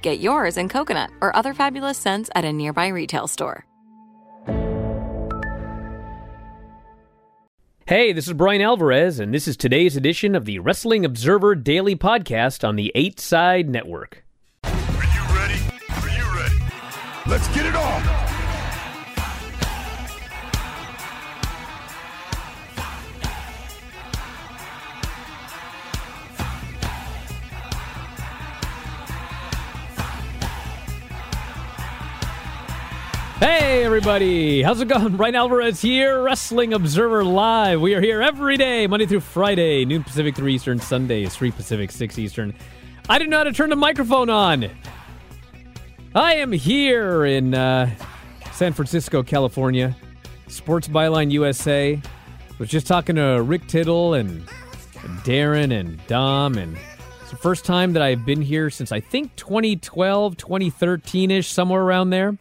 Get yours in coconut or other fabulous scents at a nearby retail store. Hey, this is Brian Alvarez, and this is today's edition of the Wrestling Observer Daily Podcast on the 8 Side Network. Are you ready? Are you ready? Let's get it on! Hey everybody, how's it going? Brian Alvarez here, Wrestling Observer Live. We are here every day, Monday through Friday, noon Pacific, 3 Eastern, Sundays, 3 Pacific, 6 Eastern. I didn't know how to turn the microphone on. I am here in San Francisco, California, Sports Byline USA. I was just talking to Rick Tittle and Darren and Dom, and it's the first time that I've been here since I think 2012, 2013-ish, somewhere around there.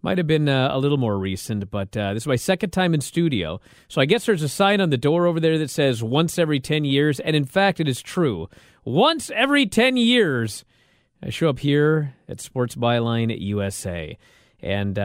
Might have been a little more recent, but this is my second time in studio. So I guess there's a sign on the door over there that says once every 10 years. And in fact, it is true. Once every 10 years, I show up here at Sports Byline USA. And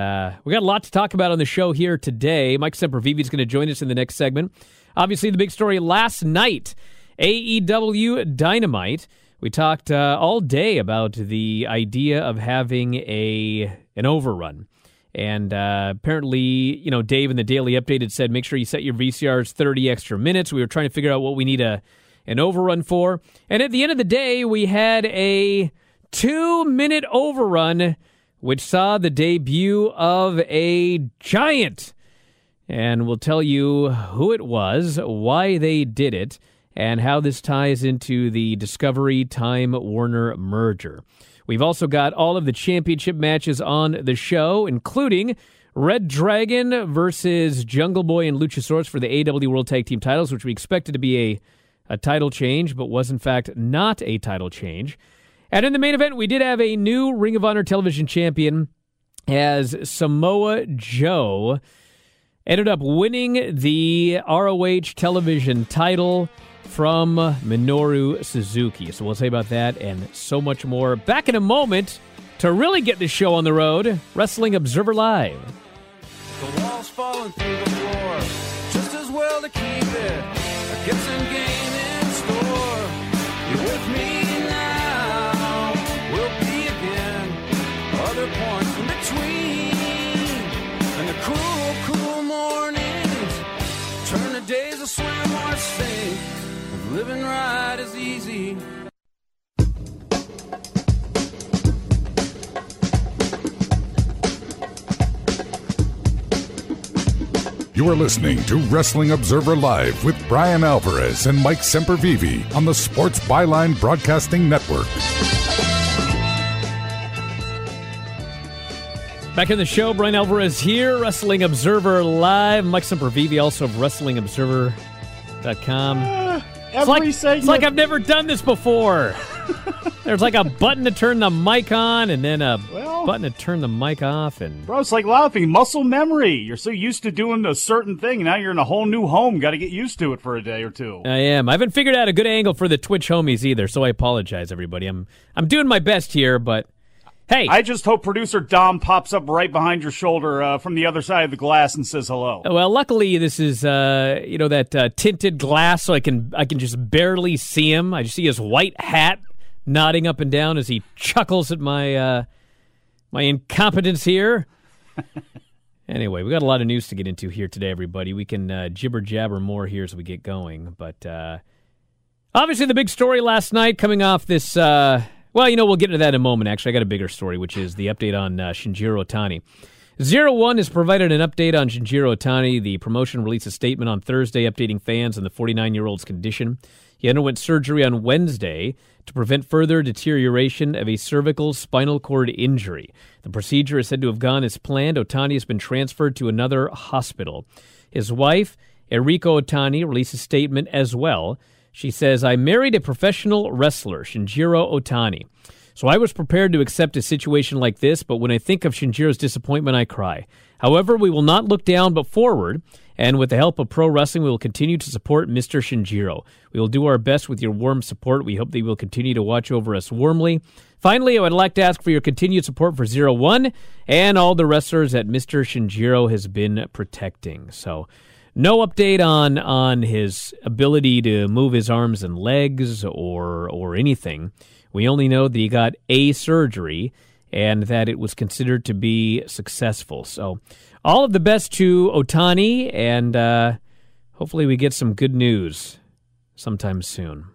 we got a lot to talk about on the show here today. Mike Sempervivi is going to join us in the next segment. Obviously, the big story last night, AEW Dynamite. We talked all day about the idea of having an overrun. And apparently, you know, Dave in the Daily Update had said, make sure you set your VCRs 30 extra minutes. We were trying to figure out what we need an overrun for. And at the end of the day, we had a 2-minute overrun, which saw the debut of a giant. And we'll tell you who it was, why they did it, and how this ties into the Discovery Time Warner merger. We've also got all of the championship matches on the show, including reDRagon versus Jungle Boy and Luchasaurus for the AEW World Tag Team titles, which we expected to be a title change, but was in fact not a title change. And in the main event, we did have a new Ring of Honor television champion, as Samoa Joe ended up winning the ROH television title from Minoru Suzuki. So we'll say about that and so much more. Back in a moment to really get this show on the road. Wrestling Observer Live. The walls falling through the floor. Just as well to keep it. I get some game in store. You're with me now. We'll be again. Other points in between. And the cool mornings. Turn the days of swim or sink. Living right is easy. You are listening to Wrestling Observer Live with Brian Alvarez and Mike Sempervivi on the Sports Byline Broadcasting Network. Back in the show, Brian Alvarez here, Wrestling Observer Live. Mike Sempervivi, also of WrestlingObserver.com. It's like I've never done this before. There's like a button to turn the mic on and then a button to turn the mic off. And bro, it's like laughing. Muscle memory. You're so used to doing a certain thing. Now you're in a whole new home. Got to get used to it for a day or two. I am. I haven't figured out a good angle for the Twitch homies either, so I apologize, everybody. I'm doing my best here, but hey. I just hope producer Dom pops up right behind your shoulder from the other side of the glass and says hello. Well, luckily this is that tinted glass, so I can just barely see him. I just see his white hat nodding up and down as he chuckles at my my incompetence here. Anyway, we got a lot of news to get into here today, everybody. We can jibber-jabber more here as we get going. But obviously the big story last night coming off this... well, you know, we'll get into that in a moment, actually. I got a bigger story, which is the update on Shinjiro Otani. 0-1 has provided an update on Shinjiro Otani. The promotion released a statement on Thursday updating fans on the 49-year-old's condition. He underwent surgery on Wednesday to prevent further deterioration of a cervical spinal cord injury. The procedure is said to have gone as planned. Otani has been transferred to another hospital. His wife, Eriko Otani, released a statement as well. She says, "I married a professional wrestler, Shinjiro Otani. So I was prepared to accept a situation like this, but when I think of Shinjiro's disappointment, I cry. However, we will not look down but forward, and with the help of pro wrestling, we will continue to support Mr. Shinjiro. We will do our best with your warm support. We hope that you will continue to watch over us warmly. Finally, I would like to ask for your continued support for 0-1 and all the wrestlers that Mr. Shinjiro has been protecting." So no update on his ability to move his arms and legs or anything. We only know that he got a surgery and that it was considered to be successful. So all of the best to Otani, and hopefully we get some good news sometime soon.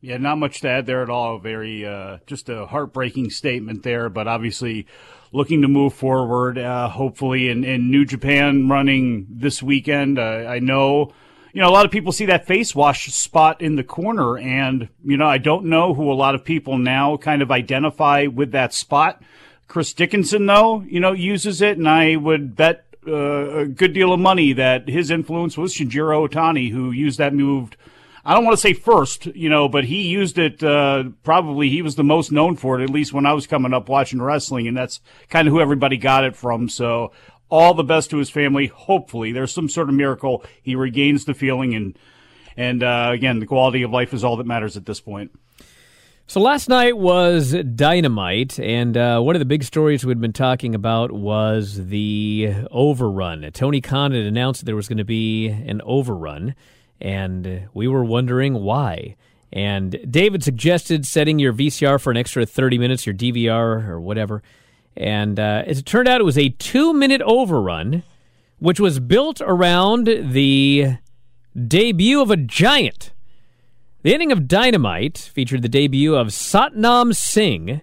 Yeah, not much to add there at all. Very just a heartbreaking statement there, but obviously looking to move forward, hopefully, in New Japan running this weekend. I know... You know, a lot of people see that face wash spot in the corner, and, you know, I don't know who a lot of people now kind of identify with that spot. Chris Dickinson, though, you know, uses it, and I would bet a good deal of money that his influence was Shinjiro Otani, who used that move, I don't want to say first, you know, but he used it, probably he was the most known for it, at least when I was coming up watching wrestling, and that's kind of who everybody got it from, so... All the best to his family. Hopefully, there's some sort of miracle. He regains the feeling, and again, the quality of life is all that matters at this point. So last night was Dynamite, and one of the big stories we'd been talking about was the overrun. Tony Khan had announced there was going to be an overrun, and we were wondering why. And David suggested setting your VCR for an extra 30 minutes, your DVR or whatever. And as it turned out, it was a 2-minute overrun, which was built around the debut of a giant. The ending of Dynamite featured the debut of Satnam Singh,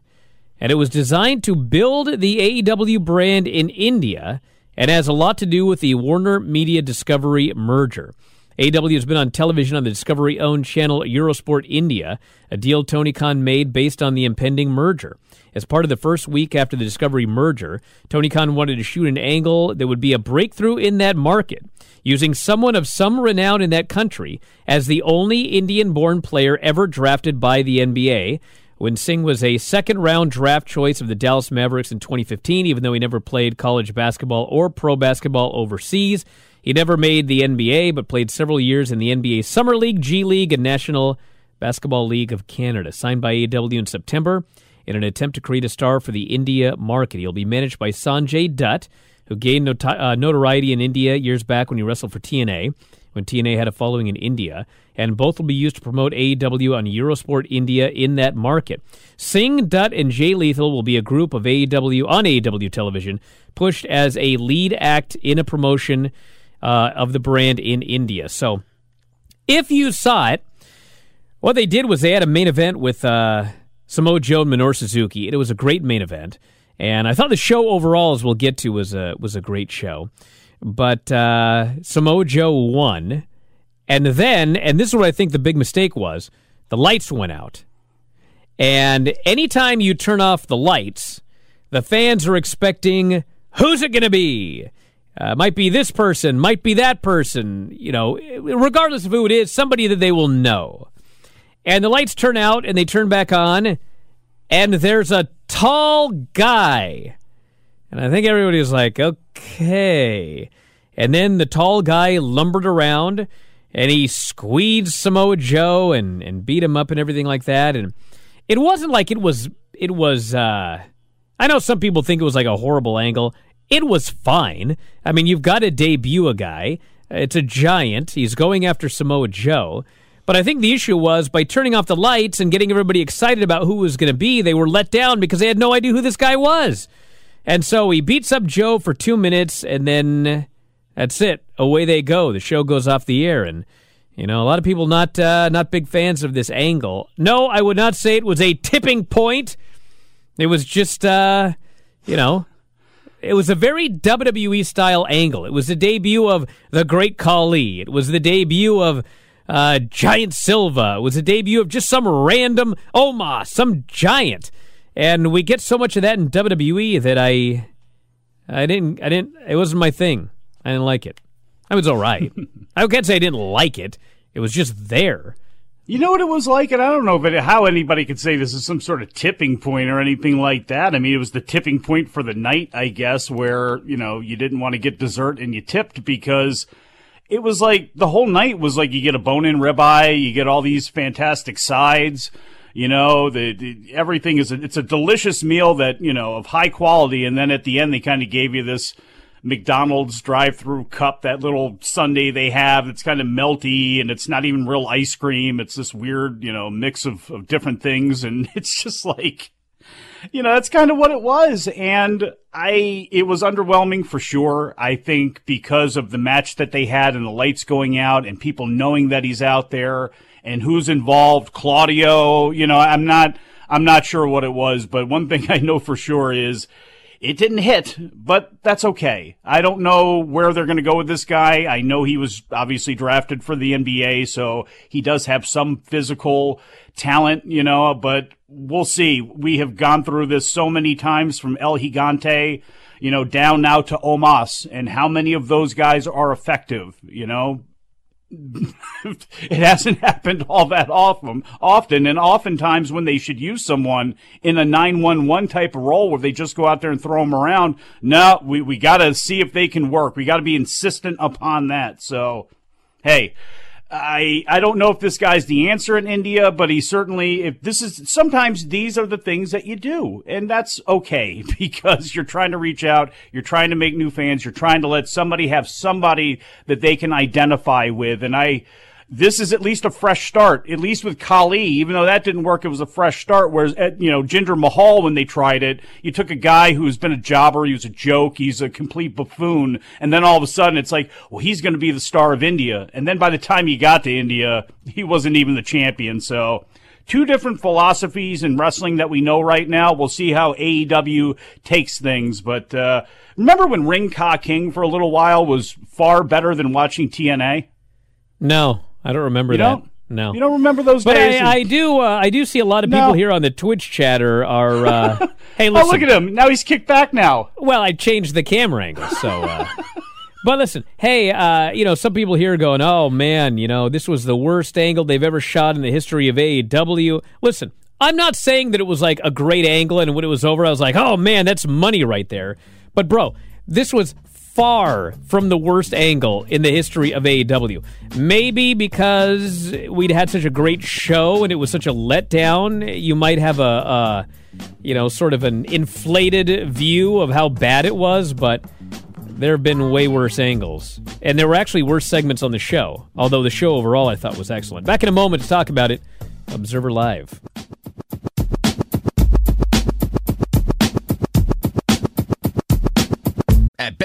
and it was designed to build the AEW brand in India and has a lot to do with the Warner Media Discovery merger. AEW has been on television on the Discovery-owned channel Eurosport India, a deal Tony Khan made based on the impending merger. As part of the first week after the Discovery merger, Tony Khan wanted to shoot an angle that would be a breakthrough in that market, using someone of some renown in that country as the only Indian-born player ever drafted by the NBA, when Singh was a second-round draft choice of the Dallas Mavericks in 2015, even though he never played college basketball or pro basketball overseas. He never made the NBA, but played several years in the NBA Summer League, G League, and National Basketball League of Canada. Signed by AEW in September in an attempt to create a star for the India market. He'll be managed by Sanjay Dutt, who gained notoriety in India years back when he wrestled for TNA, when TNA had a following in India. And both will be used to promote AEW on Eurosport India in that market. Singh, Dutt, and Jay Lethal will be a group of AEW on AEW television, pushed as a lead act in a promotion of the brand in India. So if you saw it, what they did was they had a main event with Samoa Joe and Minoru Suzuki. It was a great main event. And I thought the show overall, as we'll get to, was a great show. But Samoa Joe won. And then, and this is what I think the big mistake was, the lights went out. And anytime you turn off the lights, the fans are expecting, who's it going to be? Might be this person, might be that person, you know, regardless of who it is, somebody that they will know. And the lights turn out and they turn back on, and there's a tall guy. And I think everybody was like, okay. And then the tall guy lumbered around and he squeezed Samoa Joe and beat him up and everything like that. And it wasn't like it was I know some people think it was like a horrible angle. It was fine. I mean, you've got to debut a guy. It's a giant. He's going after Samoa Joe. But I think the issue was by turning off the lights and getting everybody excited about who was going to be, they were let down because they had no idea who this guy was. And so he beats up Joe for 2 minutes, and then that's it. Away they go. The show goes off the air, and you know a lot of people not big fans of this angle. No, I would not say it was a tipping point. It was just, it was a very WWE-style angle. It was the debut of the Great Khali. It was the debut of Giant Silva. It was the debut of just some random Omos, some giant. And we get so much of that in WWE that I didn't. It wasn't my thing. I didn't like it. I was all right. I can't say I didn't like it. It was just there. You know what it was like, and I don't know how anybody could say this is some sort of tipping point or anything like that. I mean, it was the tipping point for the night, I guess, where, you know, you didn't want to get dessert and you tipped because it was like the whole night was like you get a bone-in ribeye, you get all these fantastic sides. You know, the everything is it's a delicious meal that, you know, of high quality, and then at the end they kind of gave you this McDonald's drive-through cup, that little sundae they have. It's kind of melty, and it's not even real ice cream. It's this weird, you know, mix of different things, and it's just like, you know, that's kind of what it was. And it was underwhelming for sure. I think because of the match that they had and the lights going out and people knowing that he's out there and who's involved, Claudio. You know, I'm not sure what it was, but one thing I know for sure is it didn't hit, but that's okay. I don't know where they're going to go with this guy. I know he was obviously drafted for the NBA, so he does have some physical talent, you know, but we'll see. We have gone through this so many times from El Gigante, you know, down now to Omos, and how many of those guys are effective, you know? It hasn't happened all that often, and oftentimes when they should use someone in a 9-1-1 type of role where they just go out there and throw them around, no, we got to see if they can work. We got to be insistent upon that. So, hey, I don't know if this guy's the answer in India, but he certainly, if this is, sometimes these are the things that you do, and that's okay because you're trying to reach out, you're trying to make new fans, you're trying to let somebody have somebody that they can identify with. And this is at least a fresh start, at least with Khali, even though that didn't work, it was a fresh start. Whereas, you know, Jinder Mahal, when they tried it, you took a guy who's been a jobber, he was a joke, he's a complete buffoon, and then all of a sudden it's like, well, he's going to be the star of India. And then by the time he got to India, he wasn't even the champion. So, two different philosophies in wrestling that we know right now. We'll see how AEW takes things. But remember when Ring Ka King for a little while was far better than watching TNA? No. I don't remember you that. Don't? No, you don't remember those days. But I do. I do see a lot of people here on the Twitch chatter are. Hey, listen. Oh, look at him! Now he's kicked back. Now. Well, I changed the camera angle, so. But listen, hey, you know, some people here are going, "Oh man, you know, this was the worst angle they've ever shot in the history of AEW." Listen, I'm not saying that it was like a great angle, and when it was over, I was like, "Oh man, that's money right there." But bro, this was far from the worst angle in the history of AEW. Maybe because we'd had such a great show and it was such a letdown, you might have a you know, sort of an inflated view of how bad it was, but there have been way worse angles. And there were actually worse segments on the show, although the show overall I thought was excellent. Back in a moment to talk about it, Observer Live. At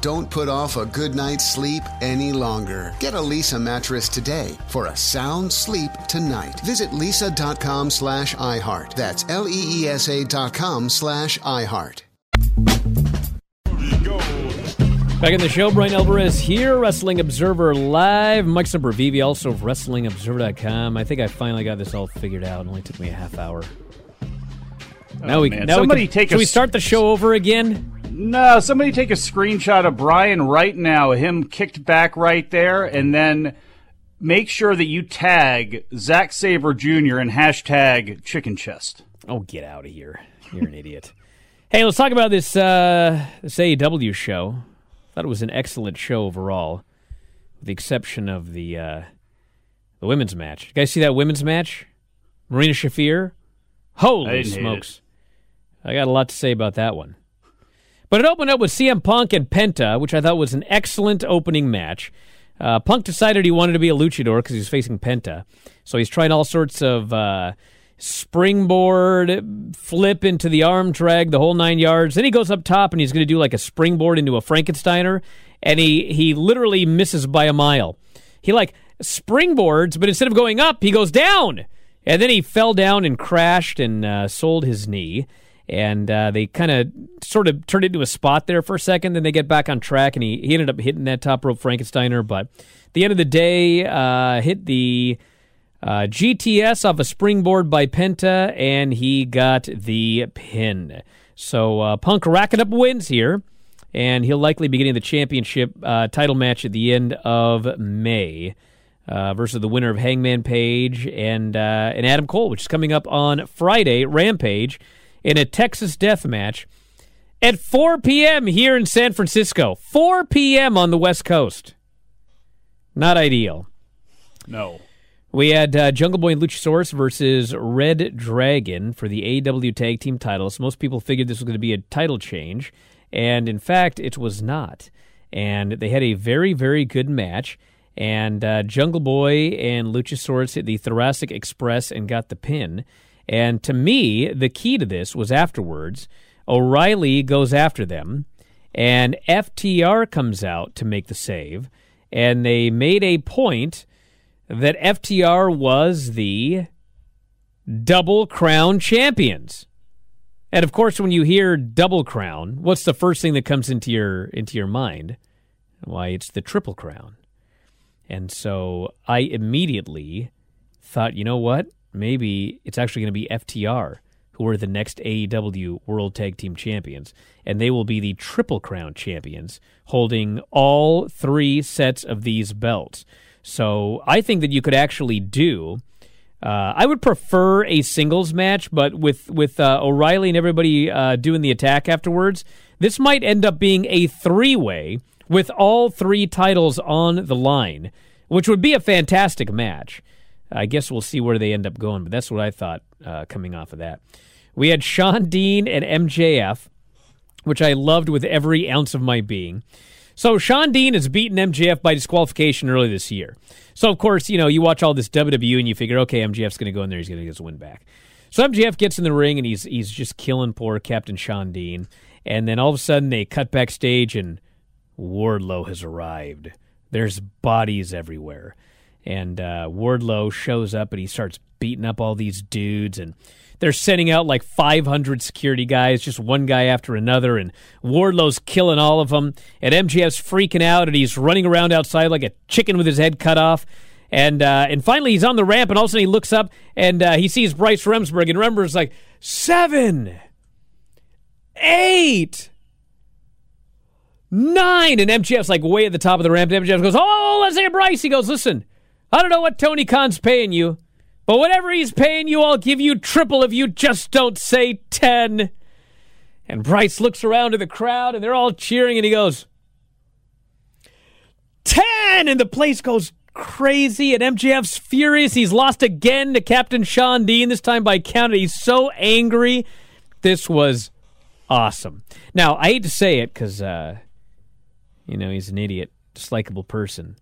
Don't put off a good night's sleep any longer. Get a Lisa mattress today for a sound sleep tonight. Visit lisa.com/iHeart. That's leesa.com/iHeart. Back in the show, Brian Alvarez here, Wrestling Observer Live. Mike Sempervivi, also of WrestlingObserver.com. I think I finally got this all figured out. It only took me a half hour. Should we start the show over again? No, somebody take a screenshot of Brian right now, him kicked back right there, and then make sure that you tag Zack Sabre Jr. and hashtag chicken chest. Oh, get out of here. You're an idiot. Hey, let's talk about this AEW show. I thought it was an excellent show overall, with the exception of the women's match. You guys see that women's match? Marina Shafir? Holy smokes. I got a lot to say about that one. But it opened up with CM Punk and Penta, which I thought was an excellent opening match. Punk decided he wanted to be a luchador because he was facing Penta. So he's trying all sorts of springboard, flip into the arm drag, the whole 9 yards. Then he goes up top and he's going to do like a springboard into a Frankensteiner. And he literally misses by a mile. He like springboards, but instead of going up, he goes down. And then he fell down and crashed and sold his knee. And they kind of sort of turned it into a spot there for a second. Then they get back on track, and he ended up hitting that top rope Frankensteiner. But at the end of the day, hit the GTS off a springboard by Penta, and he got the pin. So Punk racking up wins here, and he'll likely be getting the championship title match at the end of May versus the winner of Hangman Page and Adam Cole, which is coming up on Friday, Rampage, in a Texas death match at 4 p.m. here in San Francisco. 4 p.m. on the West Coast. Not ideal. No. We had Jungle Boy and Luchasaurus versus reDRagon for the AEW Tag Team titles. Most people figured this was going to be a title change, and in fact, it was not. And they had a very, very good match, and Jungle Boy and Luchasaurus hit the Thoracic Express and got the pin. And to me, the key to this was afterwards, O'Reilly goes after them, and FTR comes out to make the save, and they made a point that FTR was the Double Crown champions. And of course, when you hear Double Crown, what's the first thing that comes into your mind? Why, it's the Triple Crown. And so I immediately thought, you know what? Maybe it's actually going to be FTR who are the next AEW World Tag Team Champions, and they will be the Triple Crown champions, holding all three sets of these belts. So I think that you could actually do, I would prefer a singles match, but with O'Reilly and everybody doing the attack afterwards, this might end up being a three-way with all three titles on the line, which would be a fantastic match. I guess we'll see where they end up going, but that's what I thought coming off of that. We had Sean Dean and MJF, which I loved with every ounce of my being. So Sean Dean has beaten MJF by disqualification early this year. So, of course, you know, you watch all this WWE and you figure, okay, MJF's going to go in there, he's going to get his win back. So MJF gets in the ring and he's just killing poor Captain Sean Dean. And then all of a sudden they cut backstage and Wardlow has arrived. There's bodies everywhere. And Wardlow shows up and he starts beating up all these dudes, and they're sending out like 500 security guys, just one guy after another, and Wardlow's killing all of them, and MJF's freaking out, and he's running around outside like a chicken with his head cut off, and finally he's on the ramp, and all of a sudden he looks up, and he sees Bryce Remsburg, and Remsburg's like, 7, 8, 9, and MJF's like way at the top of the ramp, and MJF goes, oh, let's hear Bryce. He goes, listen, I don't know what Tony Khan's paying you, but whatever he's paying you, I'll give you triple if you just don't say 10. And Bryce looks around at the crowd, and they're all cheering, and he goes, 10! And the place goes crazy, and MJF's furious. He's lost again to Captain Sean Dean, this time by count. He's so angry. This was awesome. Now, I hate to say it because You know, he's an idiot, dislikable person.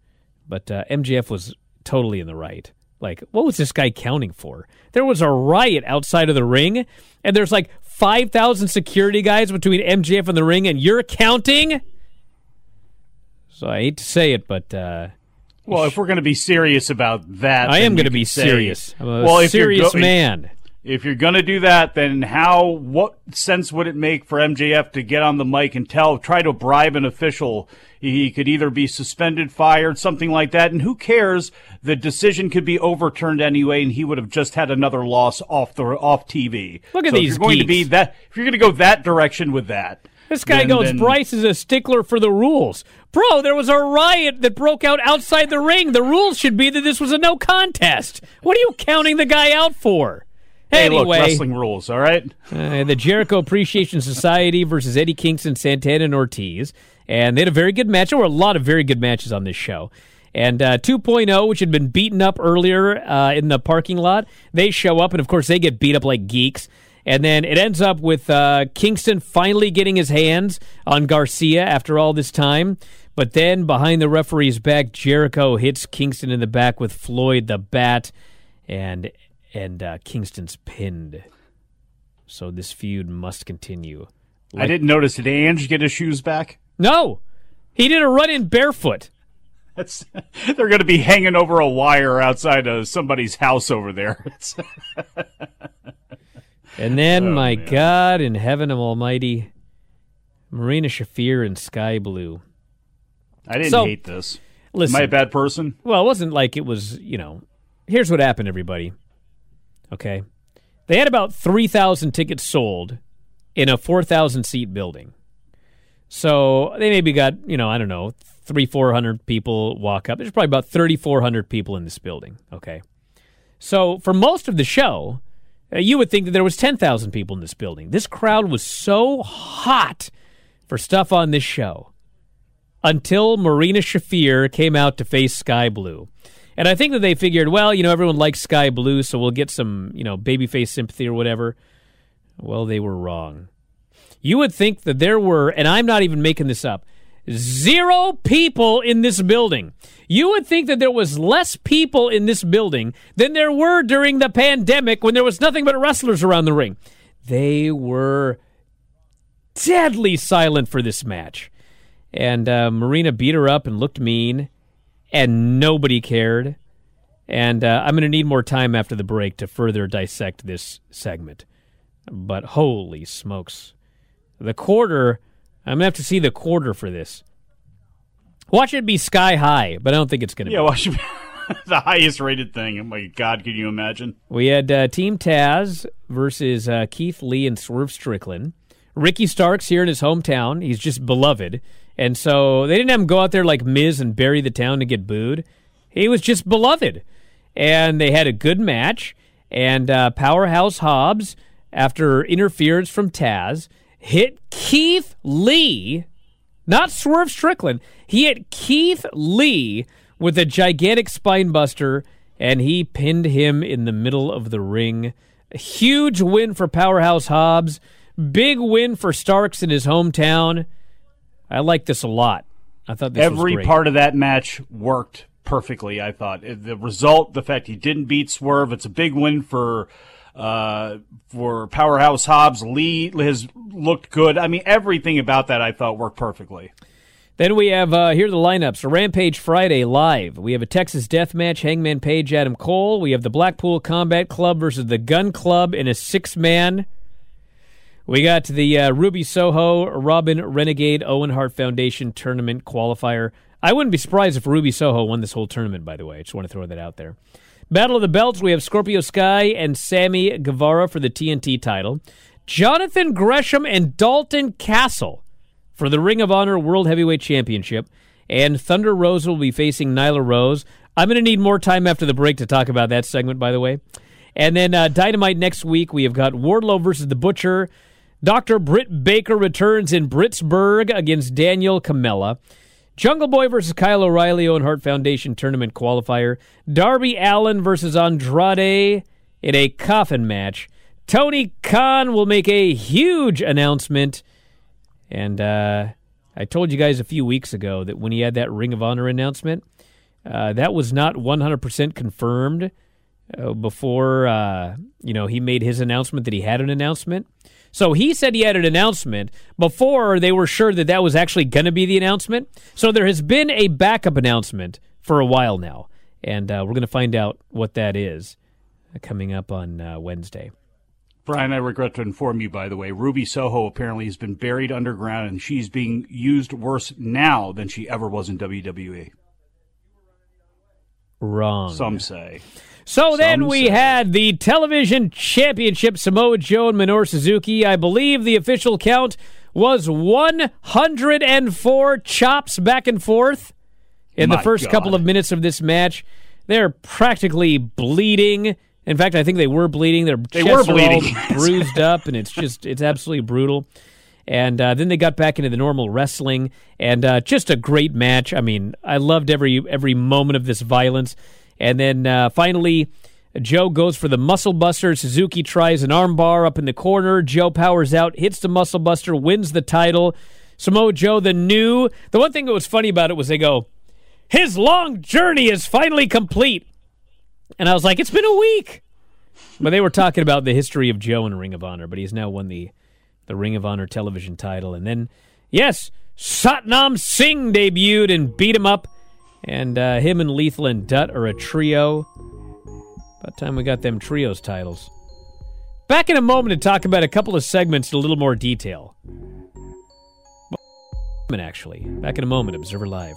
But MJF was totally in the right. Like, what was this guy counting for? There was a riot outside of the ring, and there's like 5,000 security guys between MJF and the ring, and you're counting? So I hate to say it, but... well, if we're going to be serious about that... I am going to be serious. I'm a serious man. If you're going to do that, then what sense would it make for MJF to get on the mic and try to bribe an official? He could either be suspended, fired, something like that, and who cares? The decision could be overturned anyway, and he would have just had another loss off TV. Look at these geeks. If you're going to go that direction with that... This guy goes, Bryce is a stickler for the rules. Bro, there was a riot that broke out outside the ring. The rules should be that this was a no contest. What are you counting the guy out for? Hey, anyway, look, wrestling rules, all right? The Jericho Appreciation Society versus Eddie Kingston, Santana, and Ortiz. And they had a very good match. There were a lot of very good matches on this show. And 2.0, which had been beaten up earlier in the parking lot, they show up, and of course they get beat up like geeks. And then it ends up with Kingston finally getting his hands on Garcia after all this time. But then behind the referee's back, Jericho hits Kingston in the back with Floyd the Bat, and Kingston's pinned. So this feud must continue. I didn't notice. Did Ange get his shoes back? No. He did a run-in barefoot. They're going to be hanging over a wire outside of somebody's house over there. And then, God in heaven almighty, Marina Shafir and Skye Blue. I didn't hate this. Listen, am I a bad person? Well, it wasn't like it was, you know. Here's what happened, everybody. Okay? They had about 3,000 tickets sold in a 4,000-seat building. So they maybe got, you know, I don't know, 400 people walk up. There's probably about 3,400 people in this building. Okay? So for most of the show... you would think that there was 10,000 people in this building. This crowd was so hot for stuff on this show until Marina Shafir came out to face Skye Blue. And I think that they figured, well, you know, everyone likes Skye Blue, so we'll get some, you know, babyface sympathy or whatever. Well, they were wrong. You would think that there were, and I'm not even making this up, 0 people in this building. You would think that there was less people in this building than there were during the pandemic when there was nothing but wrestlers around the ring. They were deadly silent for this match. And Marina beat her up and looked mean, and nobody cared. And I'm going to need more time after the break to further dissect this segment. But holy smokes. I'm going to have to see the quarter for this. Watch it be sky high, but I don't think it's going to be. Yeah, watch it be the highest rated thing. Oh, my God, can you imagine? We had Team Taz versus Keith Lee and Swerve Strickland. Ricky Stark's here in his hometown. He's just beloved. And so they didn't have him go out there like Miz and bury the town to get booed. He was just beloved. And they had a good match. And Powerhouse Hobbs, after interference from Taz, hit Keith Lee, not Swerve Strickland. He hit Keith Lee with a gigantic spine buster, and he pinned him in the middle of the ring. A huge win for Powerhouse Hobbs. Big win for Starks in his hometown. I like this a lot. I thought this was great. Every part of that match worked perfectly, I thought. The result, the fact he didn't beat Swerve, it's a big win for Powerhouse Hobbs. Lee has looked good. I mean, everything about that I thought worked perfectly. Then we have, here are the lineups. Rampage Friday live. We have a Texas death match, Hangman Page, Adam Cole. We have the Blackpool Combat Club versus the Gun Club in a 6-man. We got the Ruby Soho, Robin Renegade, Owen Hart Foundation tournament qualifier. I wouldn't be surprised if Ruby Soho won this whole tournament, by the way. I just want to throw that out there. Battle of the Belts, we have Scorpio Sky and Sammy Guevara for the TNT title. Jonathan Gresham and Dalton Castle for the Ring of Honor World Heavyweight Championship. And Thunder Rose will be facing Nyla Rose. I'm going to need more time after the break to talk about that segment, by the way. And then Dynamite next week, we have got Wardlow versus The Butcher. Dr. Britt Baker returns in Britsburg against Daniel Camella. Jungle Boy versus Kyle O'Reilly, Owen Hart Foundation tournament qualifier. Darby Allin versus Andrade in a coffin match. Tony Khan will make a huge announcement. And I told you guys a few weeks ago that when he had that Ring of Honor announcement, that was not 100% confirmed before he made his announcement that he had an announcement. So he said he had an announcement before they were sure that that was actually going to be the announcement. So there has been a backup announcement for a while now, and we're going to find out what that is coming up on Wednesday. Brian, I regret to inform you, by the way, Ruby Soho apparently has been buried underground, and she's being used worse now than she ever was in WWE. Wrong. Some say. So then we had the television championship, Samoa Joe and Minoru Suzuki. I believe the official count was 104 chops back and forth in the first couple of minutes of this match. They're practically bleeding. In fact, I think they were bleeding. Their chests were all bruised up, and it's absolutely brutal. And then they got back into the normal wrestling, and just a great match. I mean, I loved every moment of this violence. And then finally, Joe goes for the muscle buster. Suzuki tries an armbar up in the corner. Joe powers out, hits the muscle buster, wins the title. Samoa Joe, the one thing that was funny about it was they go, his long journey is finally complete. And I was like, it's been a week. But they were talking about the history of Joe in Ring of Honor, but he's now won the Ring of Honor television title. And then, yes, Satnam Singh debuted and beat him up. And him and Lethal and Dutt are a trio. About time we got them trios titles. Back in a moment to talk about a couple of segments in a little more detail. Actually, back in a moment, Observer Live.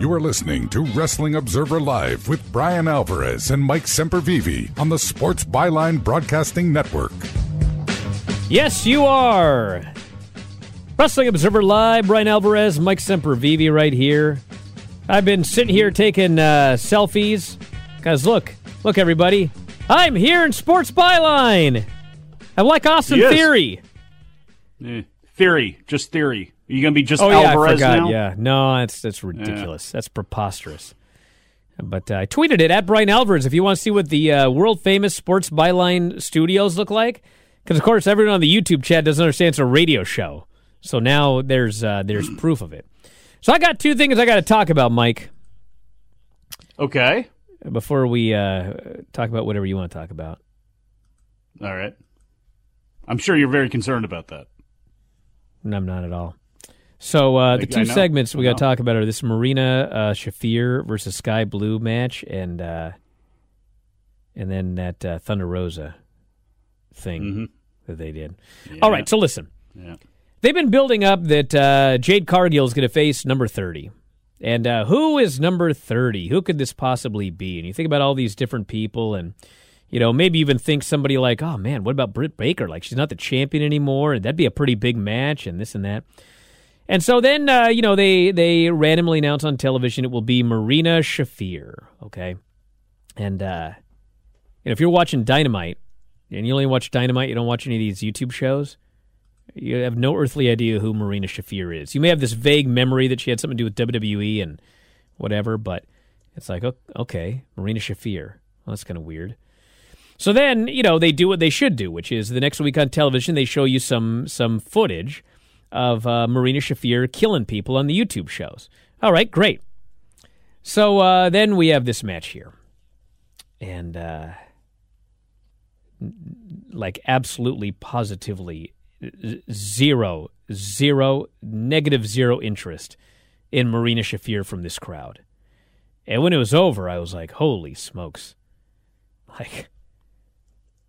You are listening to Wrestling Observer Live with Brian Alvarez and Mike Sempervivi on the Sports Byline Broadcasting Network. Yes, you are. Wrestling Observer Live, Brian Alvarez, Mike Sempervivi right here. I've been sitting here taking selfies because look, everybody, I'm here in Sports Byline. I'm like Austin Theory. Theory. Are you going to be just Alvarez now? Yeah. No, that's ridiculous. Yeah. That's preposterous. But I tweeted it at Brian Alvarez if you want to see what the world-famous Sports Byline studios look like. Because, of course, everyone on the YouTube chat doesn't understand it's a radio show. So now there's proof of it. So I got two things I got to talk about, Mike. Okay. Before we talk about whatever you want to talk about. All right. I'm sure you're very concerned about that. I'm not at all. So the two segments we got to talk about are this Marina Shafir versus Skye Blue match and then that Thunder Rosa thing that they did. Yeah. All right, so listen. Yeah. They've been building up that Jade Cargill is going to face number 30. And who is number 30? Who could this possibly be? And you think about all these different people and you know, maybe even think somebody like, oh, man, what about Britt Baker? Like, she's not the champion anymore, and that'd be a pretty big match and this and that. And so then, you know, they randomly announce on television it will be Marina Shafir, okay? And you know, if you're watching Dynamite, and you only watch Dynamite, you don't watch any of these YouTube shows, you have no earthly idea who Marina Shafir is. You may have this vague memory that she had something to do with WWE and whatever, but it's like, okay, Marina Shafir. Well, that's kind of weird. So then, you know, they do what they should do, which is the next week on television, they show you some footage of Marina Shafir killing people on the YouTube shows. All right, great. So then we have this match here. And, like, absolutely, positively, negative zero interest in Marina Shafir from this crowd. And when it was over, I was like, holy smokes. Like,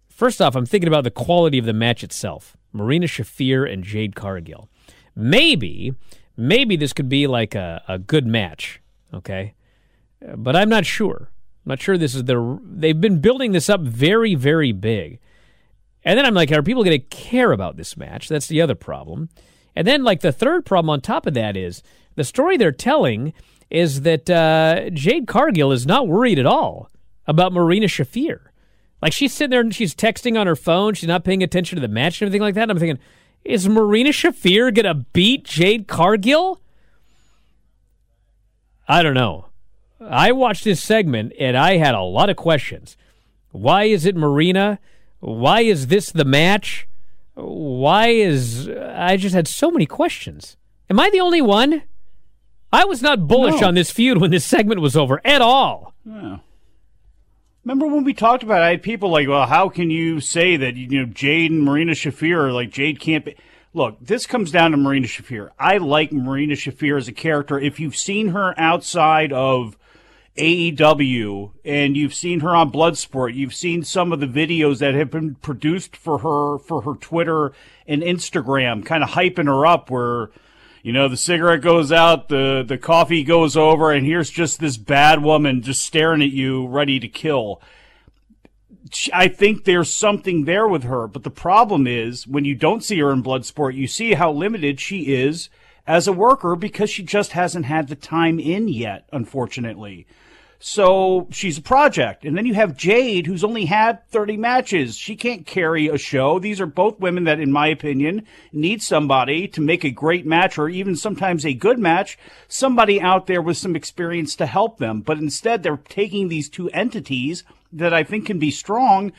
first off, I'm thinking about the quality of the match itself. Marina Shafir and Jade Cargill. Maybe this could be like a good match, okay? But I'm not sure. I'm not sure this is they've been building this up very, very big. And then I'm like, are people going to care about this match? That's the other problem. And then, like, the third problem on top of that is the story they're telling is that Jade Cargill is not worried at all about Marina Shafir. Like, she's sitting there and she's texting on her phone. She's not paying attention to the match and everything like that. And I'm thinking, is Marina Shafir going to beat Jade Cargill? I don't know. I watched this segment and I had a lot of questions. Why is it Marina? Why is this the match? I just had so many questions. Am I the only one? I was not bullish on this feud when this segment was over at all. No. Remember when we talked about it, I had people like, well, how can you say that, you know, Jade and Marina Shafir are like, Jade can't be... Look, this comes down to Marina Shafir. I like Marina Shafir as a character. If you've seen her outside of AEW and you've seen her on Bloodsport, you've seen some of the videos that have been produced for her Twitter and Instagram, kind of hyping her up where... You know, the cigarette goes out, the coffee goes over, and here's just this bad woman just staring at you, ready to kill. I think there's something there with her, but the problem is when you don't see her in Bloodsport, you see how limited she is as a worker because she just hasn't had the time in yet, unfortunately. So she's a project. And then you have Jade, who's only had 30 matches. She can't carry a show. These are both women that, in my opinion, need somebody to make a great match or even sometimes a good match, somebody out there with some experience to help them. But instead, they're taking these two entities that I think can be strong,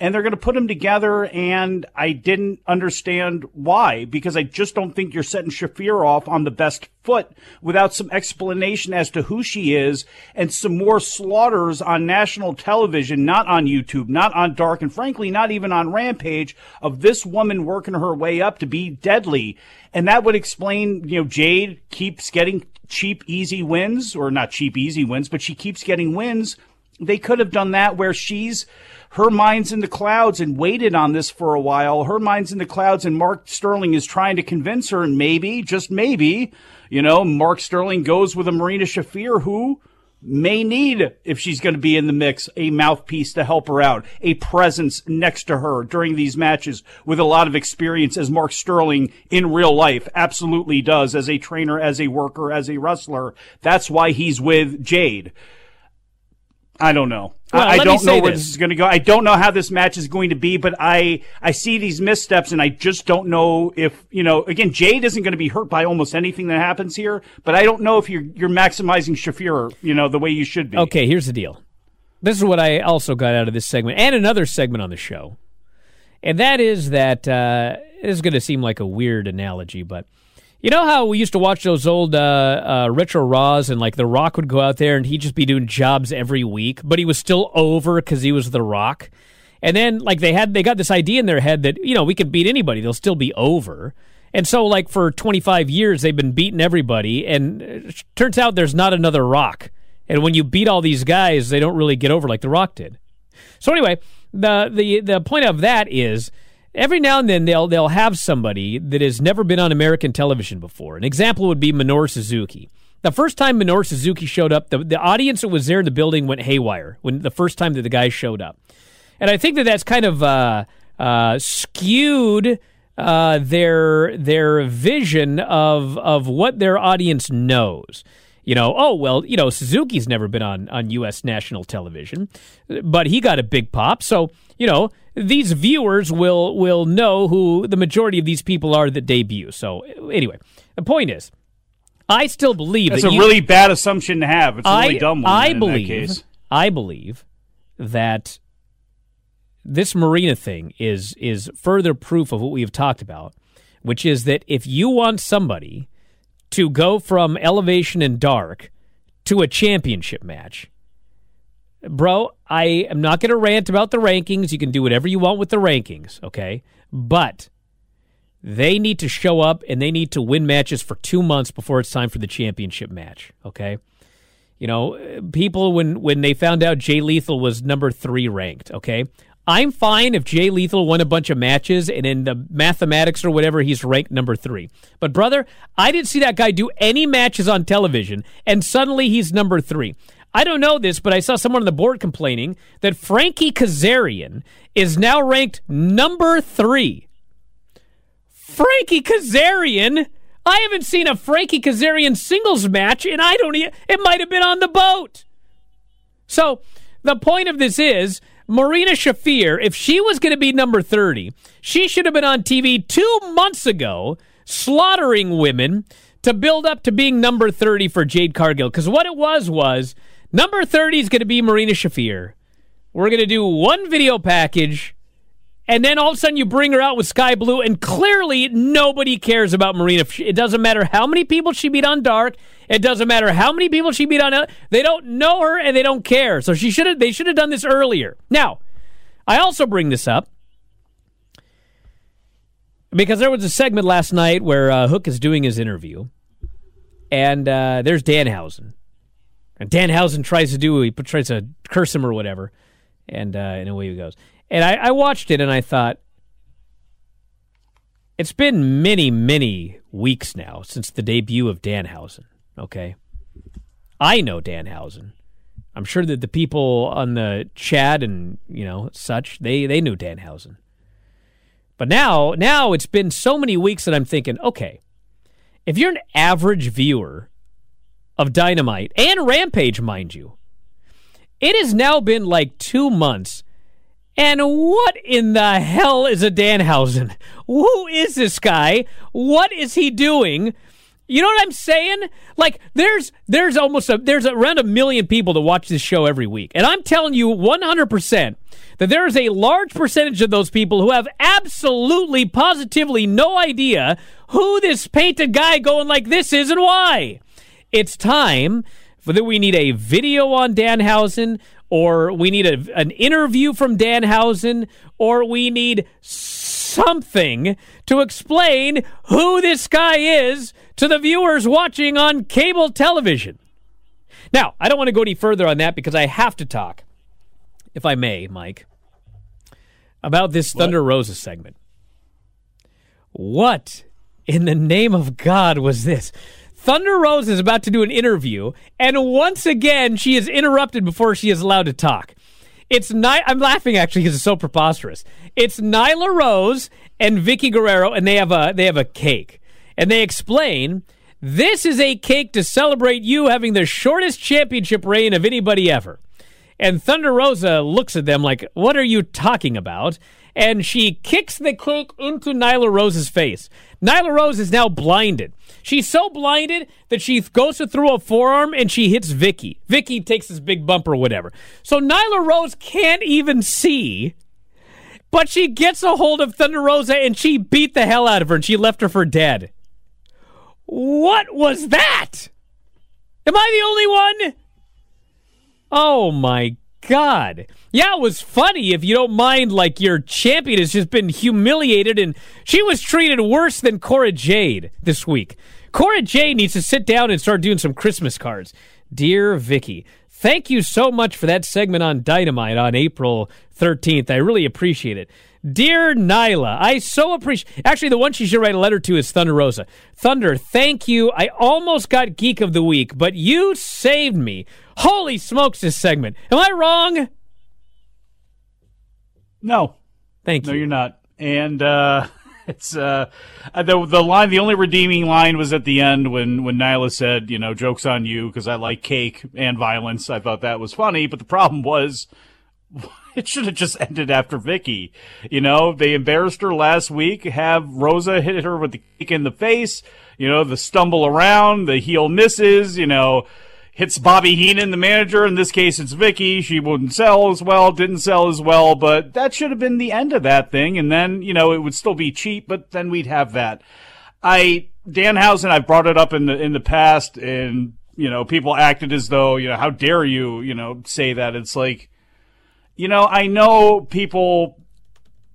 and they're going to put them together, and I didn't understand why, because I just don't think you're setting Shafir off on the best foot without some explanation as to who she is and some more slaughters on national television, not on YouTube, not on Dark, and frankly, not even on Rampage, of this woman working her way up to be deadly. And that would explain, you know, Jade keeps getting cheap, easy wins, or not cheap, easy wins, but she keeps getting wins. They could have done that where her mind's in the clouds and waited on this for a while. Her mind's in the clouds and Mark Sterling is trying to convince her, and maybe, just maybe, you know, Mark Sterling goes with a Marina Shafir who may need, if she's going to be in the mix, a mouthpiece to help her out, a presence next to her during these matches with a lot of experience, as Mark Sterling in real life absolutely does as a trainer, as a worker, as a wrestler. That's why he's with Jade. I don't know. Well, I don't know where this is going to go. I don't know how this match is going to be, but I see these missteps, and I just don't know if, you know, again, Jade isn't going to be hurt by almost anything that happens here, but I don't know if you're maximizing Shafir, you know, the way you should be. Okay, here's the deal. This is what I also got out of this segment and another segment on the show, and that is that this is going to seem like a weird analogy, but you know how we used to watch those old retro Raws, and like The Rock would go out there and he'd just be doing jobs every week, but he was still over because he was The Rock. And then like they got this idea in their head that, you know, we could beat anybody, they'll still be over. And so like for 25 years they've been beating everybody, and it turns out there's not another Rock. And when you beat all these guys, they don't really get over like The Rock did. So anyway, the point of that is, every now and then they'll have somebody that has never been on American television before. An example would be Minoru Suzuki. The first time Minoru Suzuki showed up, the audience that was there in the building went haywire when the first time that the guy showed up. And I think that that's kind of skewed their vision of what their audience knows. You know, oh, well, you know, Suzuki's never been on U.S. national television, but he got a big pop. So, you know, these viewers will know who the majority of these people are that debut. So, anyway, the point is, I still believe that's a really bad assumption to have. It's a really dumb one in that case. I believe that this Marina thing is further proof of what we have talked about, which is that if you want somebody to go from elevation and dark to a championship match. Bro, I am not going to rant about the rankings. You can do whatever you want with the rankings, okay? But they need to show up and they need to win matches for 2 months before it's time for the championship match, okay? You know, people, when they found out Jay Lethal was number 3 ranked, okay? I'm fine if Jay Lethal won a bunch of matches and in the mathematics or whatever, he's ranked number 3. But, brother, I didn't see that guy do any matches on television, and suddenly he's number 3. I don't know this, but I saw someone on the board complaining that Frankie Kazarian is now ranked number 3. Frankie Kazarian? I haven't seen a Frankie Kazarian singles match, and I don't even... It might have been on the boat. So, the point of this is... Marina Shafir, if she was going to be number 30, she should have been on TV 2 months ago slaughtering women to build up to being number 30 for Jade Cargill. Because what it was number 30 is going to be Marina Shafir. We're going to do one video package, and then all of a sudden you bring her out with Skye Blue, and clearly nobody cares about Marina. It doesn't matter how many people she beat on Dark. It doesn't matter how many people she beat on. They don't know her and they don't care. So they should have done this earlier. Now, I also bring this up because there was a segment last night where Hook is doing his interview, and there's Danhausen, and Danhausen tries to curse him or whatever, and away he goes. And I watched it and I thought, it's been many, many weeks now since the debut of Danhausen. Okay, I know Danhausen. I'm sure that the people on the chat and, you know, such, they knew Danhausen. But now it's been so many weeks that I'm thinking, okay, if you're an average viewer of Dynamite and Rampage, mind you, it has now been like 2 months. And what in the hell is a Danhausen? Who is this guy? What is he doing? You know what I'm saying? Like, there's almost there's around 1 million people that watch this show every week. And I'm telling you 100% that there is a large percentage of those people who have absolutely, positively no idea who this painted guy going like this is and why. It's time for that. We need a video on Danhausen, or we need an interview from Danhausen, or we need something to explain who this guy is to the viewers watching on cable television. Now, I don't want to go any further on that because I have to talk, if I may, Mike, about this Thunder Rosa segment. What in the name of God was this? Thunder Rosa is about to do an interview, and once again, she is interrupted before she is allowed to talk. I'm laughing, actually, because it's so preposterous. It's Nyla Rose and Vicky Guerrero, and they have a cake. And they explain, this is a cake to celebrate you having the shortest championship reign of anybody ever. And Thunder Rosa looks at them like, what are you talking about? And she kicks the cake into Nyla Rose's face. Nyla Rose is now blinded. She's so blinded that she goes to throw a forearm and she hits Vicky. Vicky takes this big bump or whatever. So Nyla Rose can't even see, but she gets a hold of Thunder Rosa and she beat the hell out of her and she left her for dead. What was that? Am I the only one? Oh, my God. Yeah, it was funny if you don't mind, like, your champion has just been humiliated, and she was treated worse than Cora Jade this week. Cora Jade needs to sit down and start doing some Christmas cards. Dear Vicky, thank you so much for that segment on Dynamite on April 13th. I really appreciate it. Dear Nyla, I so appreciate... Actually, the one she should write a letter to is Thunder Rosa. Thunder, thank you. I almost got Geek of the Week, but you saved me. Holy smokes, this segment. Am I wrong? No. Thank you. No, you're not. And it's the line. The only redeeming line was at the end when Nyla said, "You know, joke's on you because I like cake and violence." I thought that was funny, but the problem was, it should have just ended after Vicky. You know, they embarrassed her last week. Have Rosa hit her with the kick in the face. You know, the stumble around, the heel misses. You know, hits Bobby Heenan, the manager. In this case, it's Vicky. She wouldn't sell as well, didn't sell as well, but that should have been the end of that thing. And then, you know, it would still be cheap, but then we'd have that. Danhausen, I've brought it up in the past, and, you know, people acted as though, you know, how dare you, you know, say that. It's like, you know, I know people,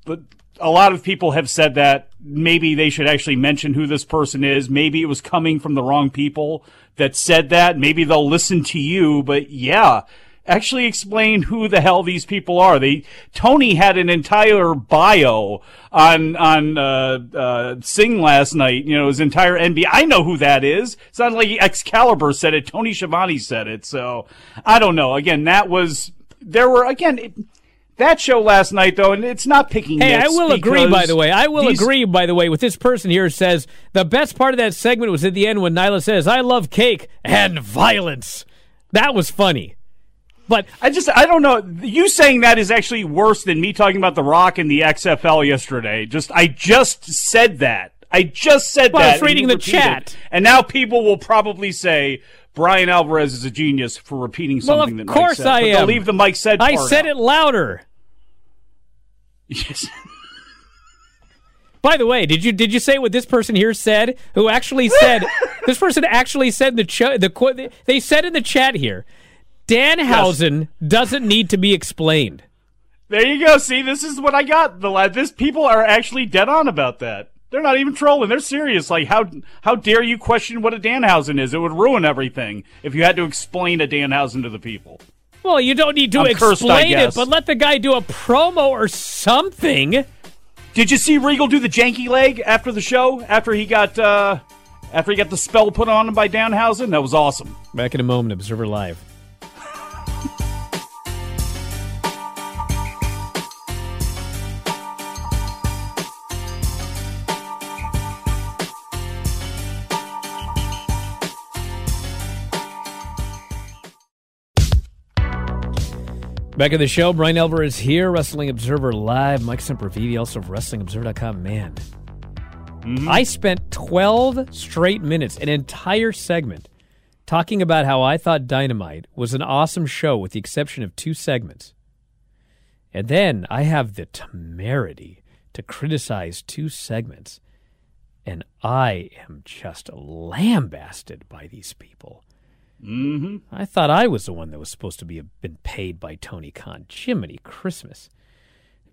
but a lot of people have said that maybe they should actually mention who this person is. Maybe it was coming from the wrong people that said that. Maybe they'll listen to you, but yeah, actually explain who the hell these people are. Tony had an entire bio on Singh last night, you know, his entire NBA. I know who that is. It's not like Excalibur said it. Tony Schiavone said it. So I don't know. Again, that show last night, though, and it's not picking nits. Hey, I will agree, by the way. With this person here says, the best part of that segment was at the end when Nyla says, I love cake and violence. That was funny. But I don't know. You saying that is actually worse than me talking about The Rock and the XFL yesterday. I just said that. I was reading the chat. And now people will probably say, Brian Alvarez is a genius for repeating something that Mike said. Well, of course I am. Leave the Mike said part. I said it louder. Yes. By the way, did you say what this person here said? Who actually said? This person actually said they said in the chat here, Danhausen doesn't need to be explained. There you go. See, this is what I got. This people are actually dead on about that. They're not even trolling. They're serious. Like, how dare you question what a Danhausen is? It would ruin everything if you had to explain a Danhausen to the people. Well, you don't need to explain it, but let the guy do a promo or something. Did you see Regal do the janky leg after the show? After he got the spell put on him by Danhausen? That was awesome. Back in a moment, Observer Live. Back at the show, Brian Alvarez here, Wrestling Observer Live. Mike Sempervivi, also of WrestlingObserver.com. Man, I spent 12 straight minutes, an entire segment, talking about how I thought Dynamite was an awesome show with the exception of two segments. And then I have the temerity to criticize two segments. And I am just lambasted by these people. Mm-hmm. I thought I was the one that was supposed to been paid by Tony Khan. Jiminy Christmas.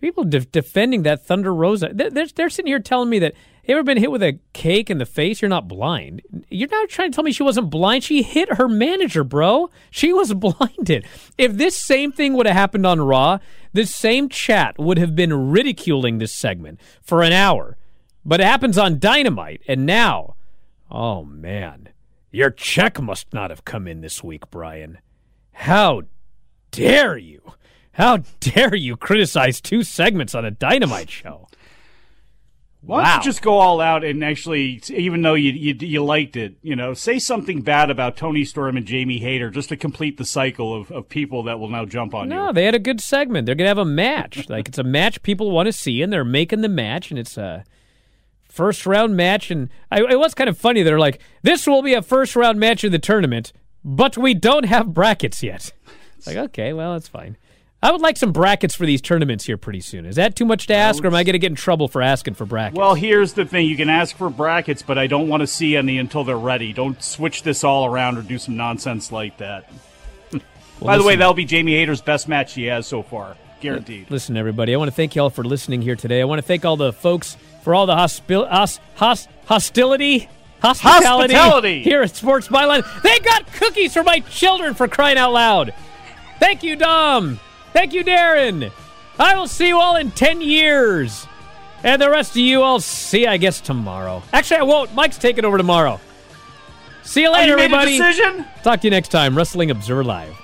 People defending that Thunder Rosa. They're sitting here telling me that you ever been hit with a cake in the face? You're not blind. You're not trying to tell me she wasn't blind. She hit her manager, bro. She was blinded. If this same thing would have happened on Raw, this same chat would have been ridiculing this segment for an hour. But it happens on Dynamite. And now, oh, man. Your check must not have come in this week, Brian. How dare you? How dare you criticize two segments on a Dynamite show? Why don't you just go all out and actually, even though you liked it, you know, say something bad about Tony Storm and Jamie Hayter just to complete the cycle of people that will now jump on you. No, they had a good segment. They're going to have a match. Like, it's a match people want to see, and they're making the match, and it's a first-round match, and it was kind of funny. They're like, this will be a first-round match in the tournament, but we don't have brackets yet. It's like, okay, well, that's fine. I would like some brackets for these tournaments here pretty soon. Is that too much to ask, or am I going to get in trouble for asking for brackets? Well, here's the thing. You can ask for brackets, but I don't want to see any until they're ready. Don't switch this all around or do some nonsense like that. By the way, that'll be Jamie Hayter's best match he has so far. Guaranteed. Listen, everybody, I want to thank you all for listening here today. I want to thank all the folks for all the hospitality here at Sports Byline. They got cookies for my children, for crying out loud. Thank you, Dom. Thank you, Darren. I will see you all in 10 years. And the rest of you I'll see, I guess, tomorrow. Actually, I won't. Mike's taking over tomorrow. See you later, everybody. You made a decision? Talk to you next time. Wrestling Observer Live.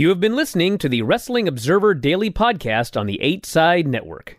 You have been listening to the Wrestling Observer Daily Podcast on the 8Side Network.